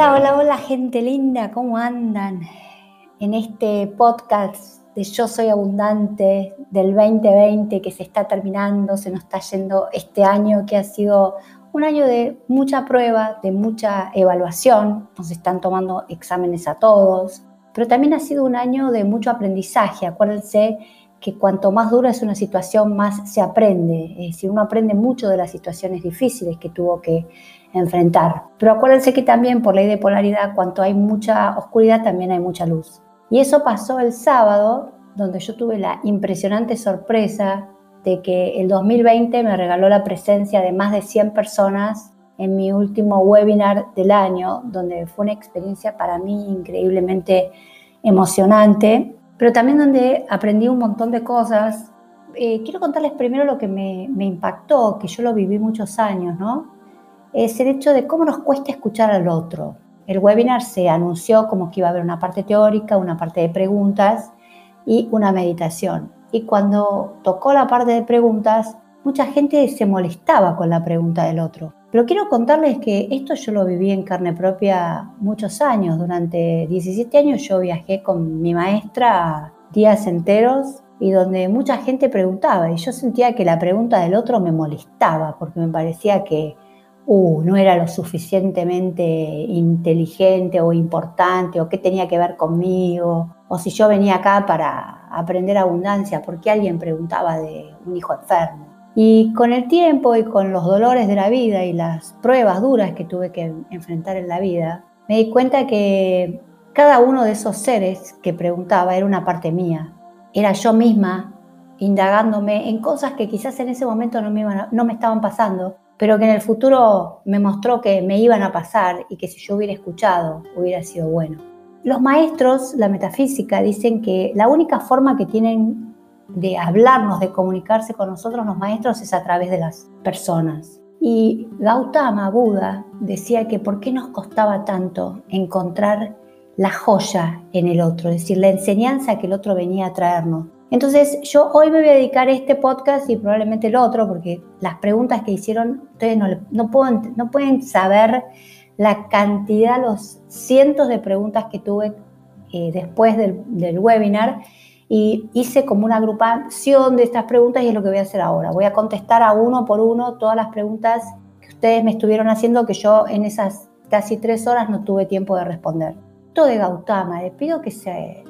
Hola, hola, hola gente linda, ¿cómo andan? En este podcast de Yo Soy Abundante del 2020 que se está terminando, se nos está yendo este año que ha sido un año de mucha prueba, de mucha evaluación, nos están tomando exámenes a todos, pero también ha sido un año de mucho aprendizaje. Acuérdense que cuanto más dura es una situación, más se aprende. Es decir, uno aprende mucho de las situaciones difíciles que tuvo que enfrentar. Pero acuérdense que también, por ley de polaridad, cuanto hay mucha oscuridad, también hay mucha luz. Y eso pasó el sábado, donde yo tuve la impresionante sorpresa de que el 2020 me regaló la presencia de más de 100 personas en mi último webinar del año, donde fue una experiencia para mí increíblemente emocionante, pero también donde aprendí un montón de cosas. Quiero contarles primero lo que me impactó, que yo lo viví muchos años, ¿no? Es el hecho de cómo nos cuesta escuchar al otro. El webinar se anunció como que iba a haber una parte teórica, una parte de preguntas y una meditación. Y cuando tocó la parte de preguntas, mucha gente se molestaba con la pregunta del otro. Pero quiero contarles que esto yo lo viví en carne propia muchos años. Durante 17 años yo viajé con mi maestra días enteros y donde mucha gente preguntaba y yo sentía que la pregunta del otro me molestaba porque me parecía que no era lo suficientemente inteligente o importante o qué tenía que ver conmigo o si yo venía acá para aprender abundancia porque alguien preguntaba de un hijo enfermo. Y con el tiempo y con los dolores de la vida y las pruebas duras que tuve que enfrentar en la vida, me di cuenta que cada uno de esos seres que preguntaba era una parte mía. Era yo misma indagándome en cosas que quizás en ese momento no me estaban pasando, pero que en el futuro me mostró que me iban a pasar y que si yo hubiera escuchado hubiera sido bueno. Los maestros, la metafísica, dicen que la única forma que tienen de hablarnos, de comunicarse con nosotros los maestros es a través de las personas. Y Gautama, Buda, decía que por qué nos costaba tanto encontrar la joya en el otro, es decir, la enseñanza que el otro venía a traernos. Entonces yo hoy me voy a dedicar a este podcast y probablemente el otro, porque las preguntas que hicieron, ustedes no pueden saber la cantidad, los cientos de preguntas que tuve después del webinar. Y hice como una agrupación de estas preguntas y es lo que voy a hacer ahora. Voy a contestar a uno por uno todas las preguntas que ustedes me estuvieron haciendo que yo en esas casi 3 horas no tuve tiempo de responder. Esto de Gautama, les pido que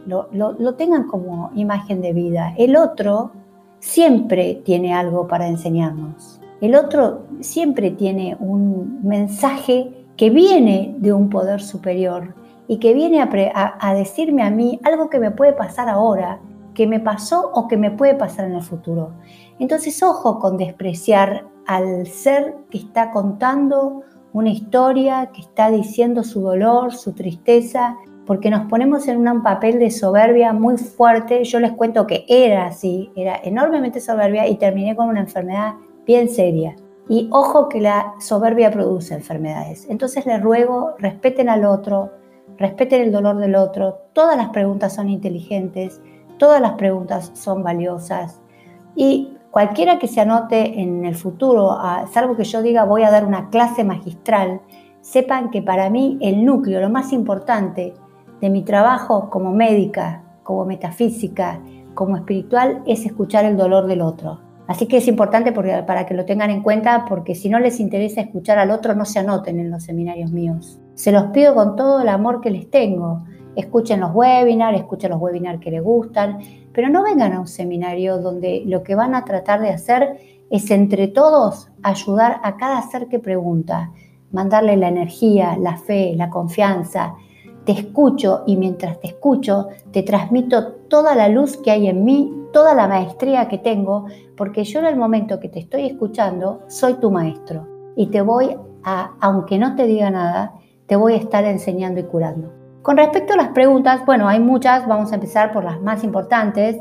lo tengan como imagen de vida. El otro siempre tiene algo para enseñarnos. El otro siempre tiene un mensaje que viene de un poder superior y que viene a decirme a mí algo que me puede pasar ahora, que me pasó o que me puede pasar en el futuro. Entonces, ojo con despreciar al ser que está contando una historia, que está diciendo su dolor, su tristeza, porque nos ponemos en un papel de soberbia muy fuerte. Yo les cuento que era así, era enormemente soberbia y terminé con una enfermedad bien seria. Y ojo que la soberbia produce enfermedades. Entonces, les ruego, respeten al otro, respeten el dolor del otro. Todas las preguntas son inteligentes, todas las preguntas son valiosas y cualquiera que se anote en el futuro, salvo que yo diga voy a dar una clase magistral, sepan que para mí el núcleo, lo más importante de mi trabajo como médica, como metafísica, como espiritual, es escuchar el dolor del otro. Así que es importante para que lo tengan en cuenta, porque si no les interesa escuchar al otro, no se anoten en los seminarios míos. Se los pido con todo el amor que les tengo. Escuchen los webinars que les gustan, pero no vengan a un seminario donde lo que van a tratar de hacer es entre todos ayudar a cada ser que pregunta, mandarle la energía, la fe, la confianza. Te escucho y mientras te escucho te transmito toda la luz que hay en mí, toda la maestría que tengo, porque yo en el momento que te estoy escuchando soy tu maestro y te voy a, aunque no te diga nada, te voy a estar enseñando y curando. Con respecto a las preguntas, bueno, hay muchas, vamos a empezar por las más importantes.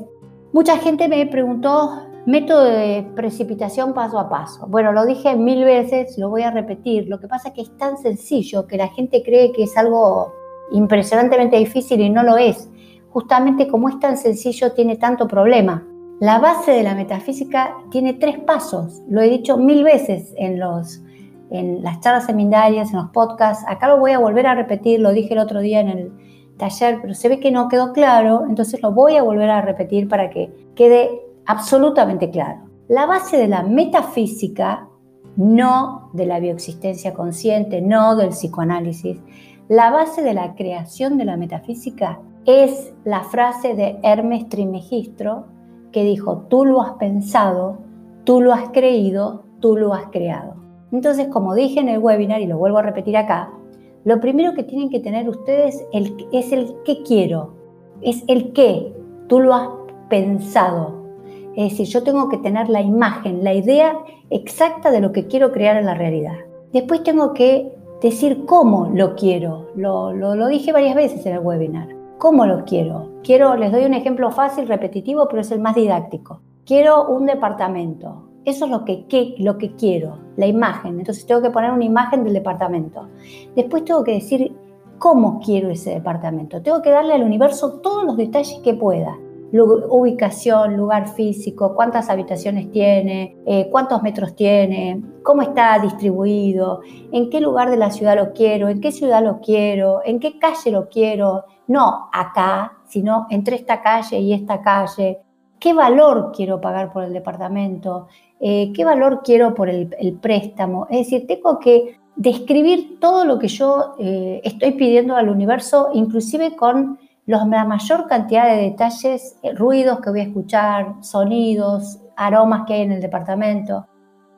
Mucha gente me preguntó método de precipitación paso a paso. Bueno, lo dije 1000 veces, lo voy a repetir. Lo que pasa es que es tan sencillo que la gente cree que es algo impresionantemente difícil y no lo es. Justamente como es tan sencillo, tiene tanto problema. La base de la metafísica tiene 3 pasos. Lo he dicho 1000 veces en los en las charlas seminarias, en los podcasts. Acá lo voy a volver a repetir, lo dije el otro día en el taller, pero se ve que no quedó claro, entonces lo voy a volver a repetir para que quede absolutamente claro. La base de la metafísica, no de la bioexistencia consciente, no del psicoanálisis, la base de la creación de la metafísica es la frase de Hermes Trimegistro que dijo: tú lo has pensado, tú lo has creído, tú lo has creado. Entonces, como dije en el webinar y lo vuelvo a repetir acá, lo primero que tienen que tener ustedes es el qué quiero, es el qué, tú lo has pensado. Es decir, yo tengo que tener la imagen, la idea exacta de lo que quiero crear en la realidad. Después tengo que decir cómo lo quiero. Lo dije varias veces en el webinar. ¿Cómo lo quiero? Les doy un ejemplo fácil, repetitivo, pero es el más didáctico. Quiero un departamento. Eso es lo que quiero, la imagen. Entonces tengo que poner una imagen del departamento. Después tengo que decir cómo quiero ese departamento. Tengo que darle al universo todos los detalles que pueda. Ubicación, lugar físico, cuántas habitaciones tiene, cuántos metros tiene, cómo está distribuido, en qué lugar de la ciudad lo quiero, en qué ciudad lo quiero, en qué calle lo quiero, no acá, sino entre esta calle y esta calle, qué valor quiero pagar por el departamento, qué valor quiero por el préstamo. Es decir, tengo que describir todo lo que yo estoy pidiendo al universo, inclusive con la mayor cantidad de detalles, ruidos que voy a escuchar, sonidos, aromas que hay en el departamento.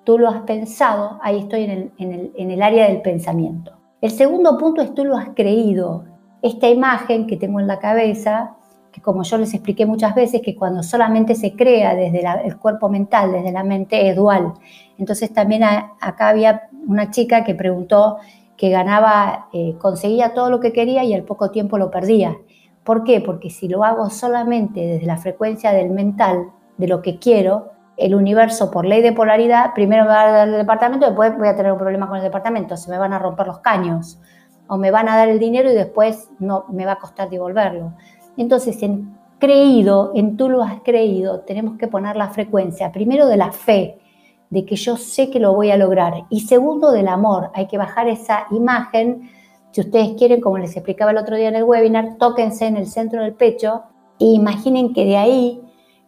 Tú lo has pensado, ahí estoy en el área del pensamiento. El segundo punto es tú lo has creído. Esta imagen que tengo en la cabeza, que como yo les expliqué muchas veces, que cuando solamente se crea desde el cuerpo mental, desde la mente, es dual. Entonces también acá había una chica que preguntó que ganaba, conseguía todo lo que quería y al poco tiempo lo perdía. ¿Por qué? Porque si lo hago solamente desde la frecuencia del mental, de lo que quiero, el universo por ley de polaridad, primero me va a dar el departamento, después voy a tener un problema con el departamento, se me van a romper los caños, o me van a dar el dinero y después no, me va a costar devolverlo. Entonces, en creído, en tú lo has creído, tenemos que poner la frecuencia, primero de la fe, de que yo sé que lo voy a lograr, y segundo del amor, hay que bajar esa imagen. Si ustedes quieren, como les explicaba el otro día en el webinar, tóquense en el centro del pecho e imaginen que de ahí,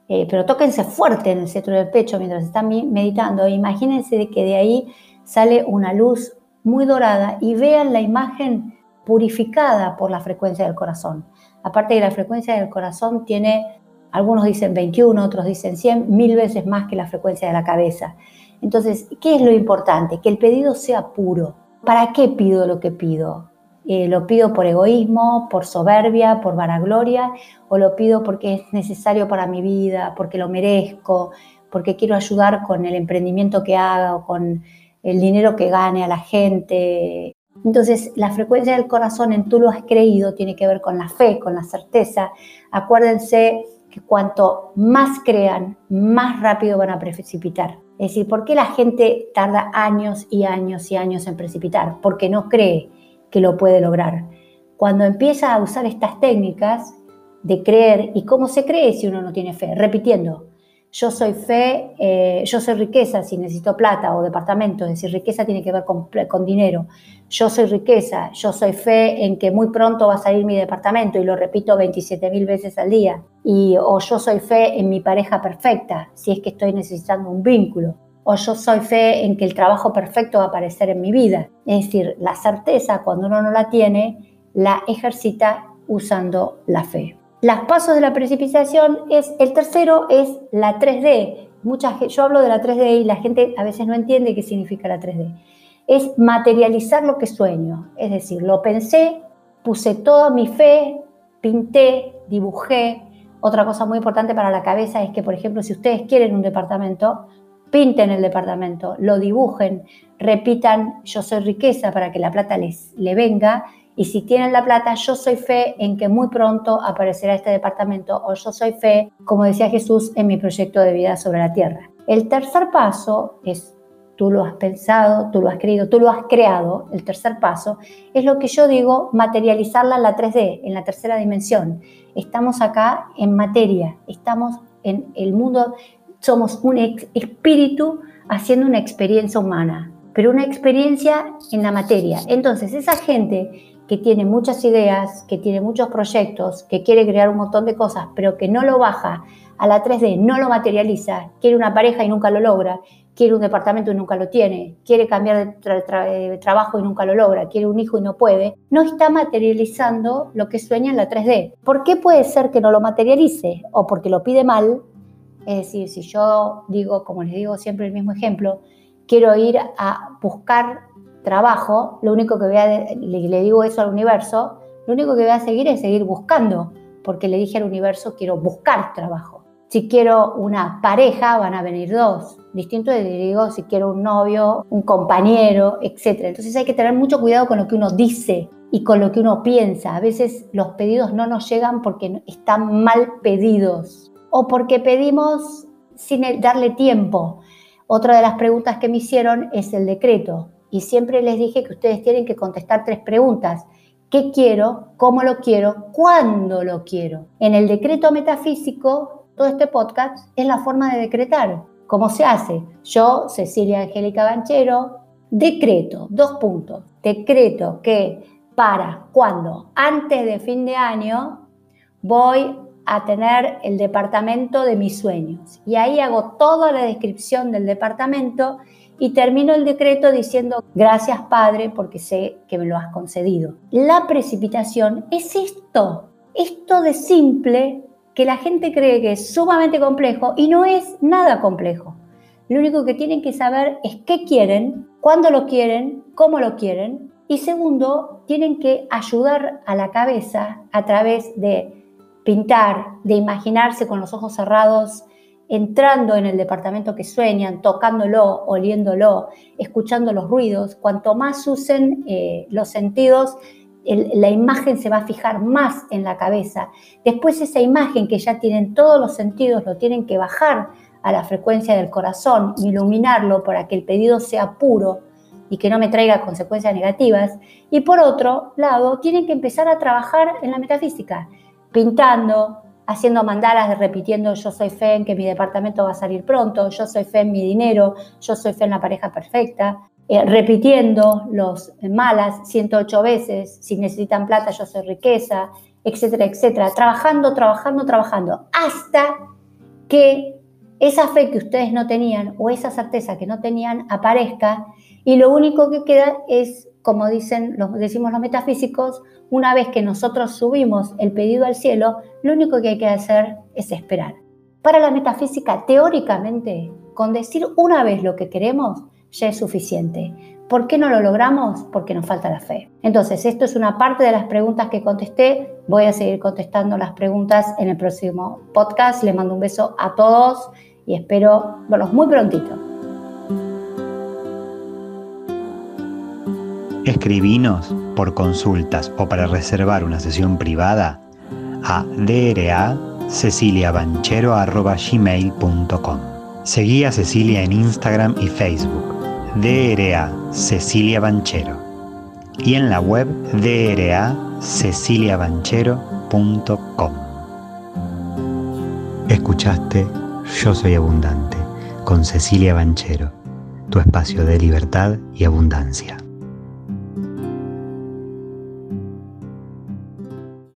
pero tóquense fuerte en el centro del pecho mientras están meditando, imagínense de que de ahí sale una luz muy dorada y vean la imagen purificada por la frecuencia del corazón. Aparte que la frecuencia del corazón tiene, algunos dicen 21, otros dicen 100, 1000 veces más que la frecuencia de la cabeza. Entonces, ¿qué es lo importante? Que el pedido sea puro. ¿Para qué pido lo que pido? ¿Lo pido por egoísmo, por soberbia, por vanagloria? ¿O lo pido porque es necesario para mi vida, porque lo merezco, porque quiero ayudar con el emprendimiento que haga o con el dinero que gane a la gente? Entonces, la frecuencia del corazón en tú lo has creído tiene que ver con la fe, con la certeza. Acuérdense que cuanto más crean, más rápido van a precipitar. Es decir, ¿por qué la gente tarda años y años y años en precipitar? Porque no cree que lo puede lograr. Cuando empieza a usar estas técnicas de creer, ¿y cómo se cree si uno no tiene fe? Repitiendo, yo soy fe, yo soy riqueza si necesito plata o departamento, es decir, riqueza tiene que ver con dinero. Yo soy riqueza, yo soy fe en que muy pronto va a salir mi departamento y lo repito 27.000 veces al día. O yo soy fe en mi pareja perfecta, si es que estoy necesitando un vínculo. O yo soy fe en que el trabajo perfecto va a aparecer en mi vida. Es decir, la certeza, cuando uno no la tiene, la ejercita usando la fe. Los pasos de la precipitación el tercero es la 3D. Yo hablo de la 3D y la gente a veces no entiende qué significa la 3D. Es materializar lo que sueño. Es decir, lo pensé, puse toda mi fe, pinté, dibujé. Otra cosa muy importante para la cabeza es que, por ejemplo, si ustedes quieren un departamento, pinten el departamento, lo dibujen, repitan yo soy riqueza para que la plata le venga, y si tienen la plata, yo soy fe en que muy pronto aparecerá este departamento, o yo soy fe, como decía Jesús, en mi proyecto de vida sobre la tierra. El tercer paso es tú lo has pensado, tú lo has creído, tú lo has creado. El tercer paso es lo que yo digo materializarla en la 3D, en la tercera dimensión. Estamos acá en materia, estamos en el mundo. Somos un espíritu haciendo una experiencia humana. pero una experiencia en la materia. Entonces, esa gente que tiene muchas ideas, que tiene muchos proyectos, que quiere crear un montón de cosas, pero que no lo baja a la 3D, no lo materializa, quiere una pareja y nunca lo logra, quiere un departamento y nunca lo tiene, quiere cambiar de trabajo y nunca lo logra, quiere un hijo y no puede, no está materializando lo que sueña en la 3D. ¿Por qué puede ser que no lo materialice? O porque lo pide mal. Es decir, si yo digo, como les digo siempre el mismo ejemplo, quiero ir a buscar trabajo, lo único que voy a, le digo eso al universo, lo único que voy a seguir es seguir buscando, porque le dije al universo quiero buscar trabajo. Si quiero una pareja, van a venir dos. Distinto de digo si quiero un novio, un compañero, etc. Entonces hay que tener mucho cuidado con lo que uno dice y con lo que uno piensa. A veces los pedidos no nos llegan porque están mal pedidos o porque pedimos sin darle tiempo. Otra de las preguntas que me hicieron es el decreto. Y siempre les dije que ustedes tienen que contestar 3 preguntas. ¿Qué quiero? ¿Cómo lo quiero? ¿Cuándo lo quiero? En el decreto metafísico, todo este podcast es la forma de decretar. ¿Cómo se hace? Yo, Cecilia Angélica Banchero, decreto, 2 puntos. Decreto que para cuando antes de fin de año voy a tener el departamento de mis sueños. Y ahí hago toda la descripción del departamento y termino el decreto diciendo gracias, Padre, porque sé que me lo has concedido. La precipitación es esto de simple, que la gente cree que es sumamente complejo y no es nada complejo. Lo único que tienen que saber es qué quieren, cuándo lo quieren, cómo lo quieren. Y segundo, tienen que ayudar a la cabeza a través de pintar, de imaginarse con los ojos cerrados, entrando en el departamento que sueñan, tocándolo, oliéndolo, escuchando los ruidos. Cuanto más usen los sentidos, la imagen se va a fijar más en la cabeza. Después esa imagen que ya tienen todos los sentidos lo tienen que bajar a la frecuencia del corazón, iluminarlo para que el pedido sea puro y que no me traiga consecuencias negativas. Y por otro lado, tienen que empezar a trabajar en la metafísica, pintando, haciendo mandalas, repitiendo yo soy fe en que mi departamento va a salir pronto, yo soy fe en mi dinero, yo soy fe en la pareja perfecta. Repitiendo los malas 108 veces, si necesitan plata yo soy riqueza, etcétera, etcétera, trabajando, hasta que esa fe que ustedes no tenían o esa certeza que no tenían aparezca y lo único que queda es, como decimos los metafísicos, una vez que nosotros subimos el pedido al cielo, lo único que hay que hacer es esperar. Para la metafísica, teóricamente, con decir una vez lo que queremos, ya es suficiente. ¿Por qué no lo logramos? Porque nos falta la fe. Entonces, esto es una parte de las preguntas que contesté. Voy a seguir contestando las preguntas en el próximo podcast. Les mando un beso a todos y espero verlos muy prontito. Escribinos por consultas o para reservar una sesión privada a draceciliabanchero@gmail.com. Seguí a Cecilia en Instagram y Facebook. DRA Cecilia Banchero y en la web draceciliabanchero.com. Escuchaste Yo Soy Abundante con Cecilia Banchero, tu espacio de libertad y abundancia.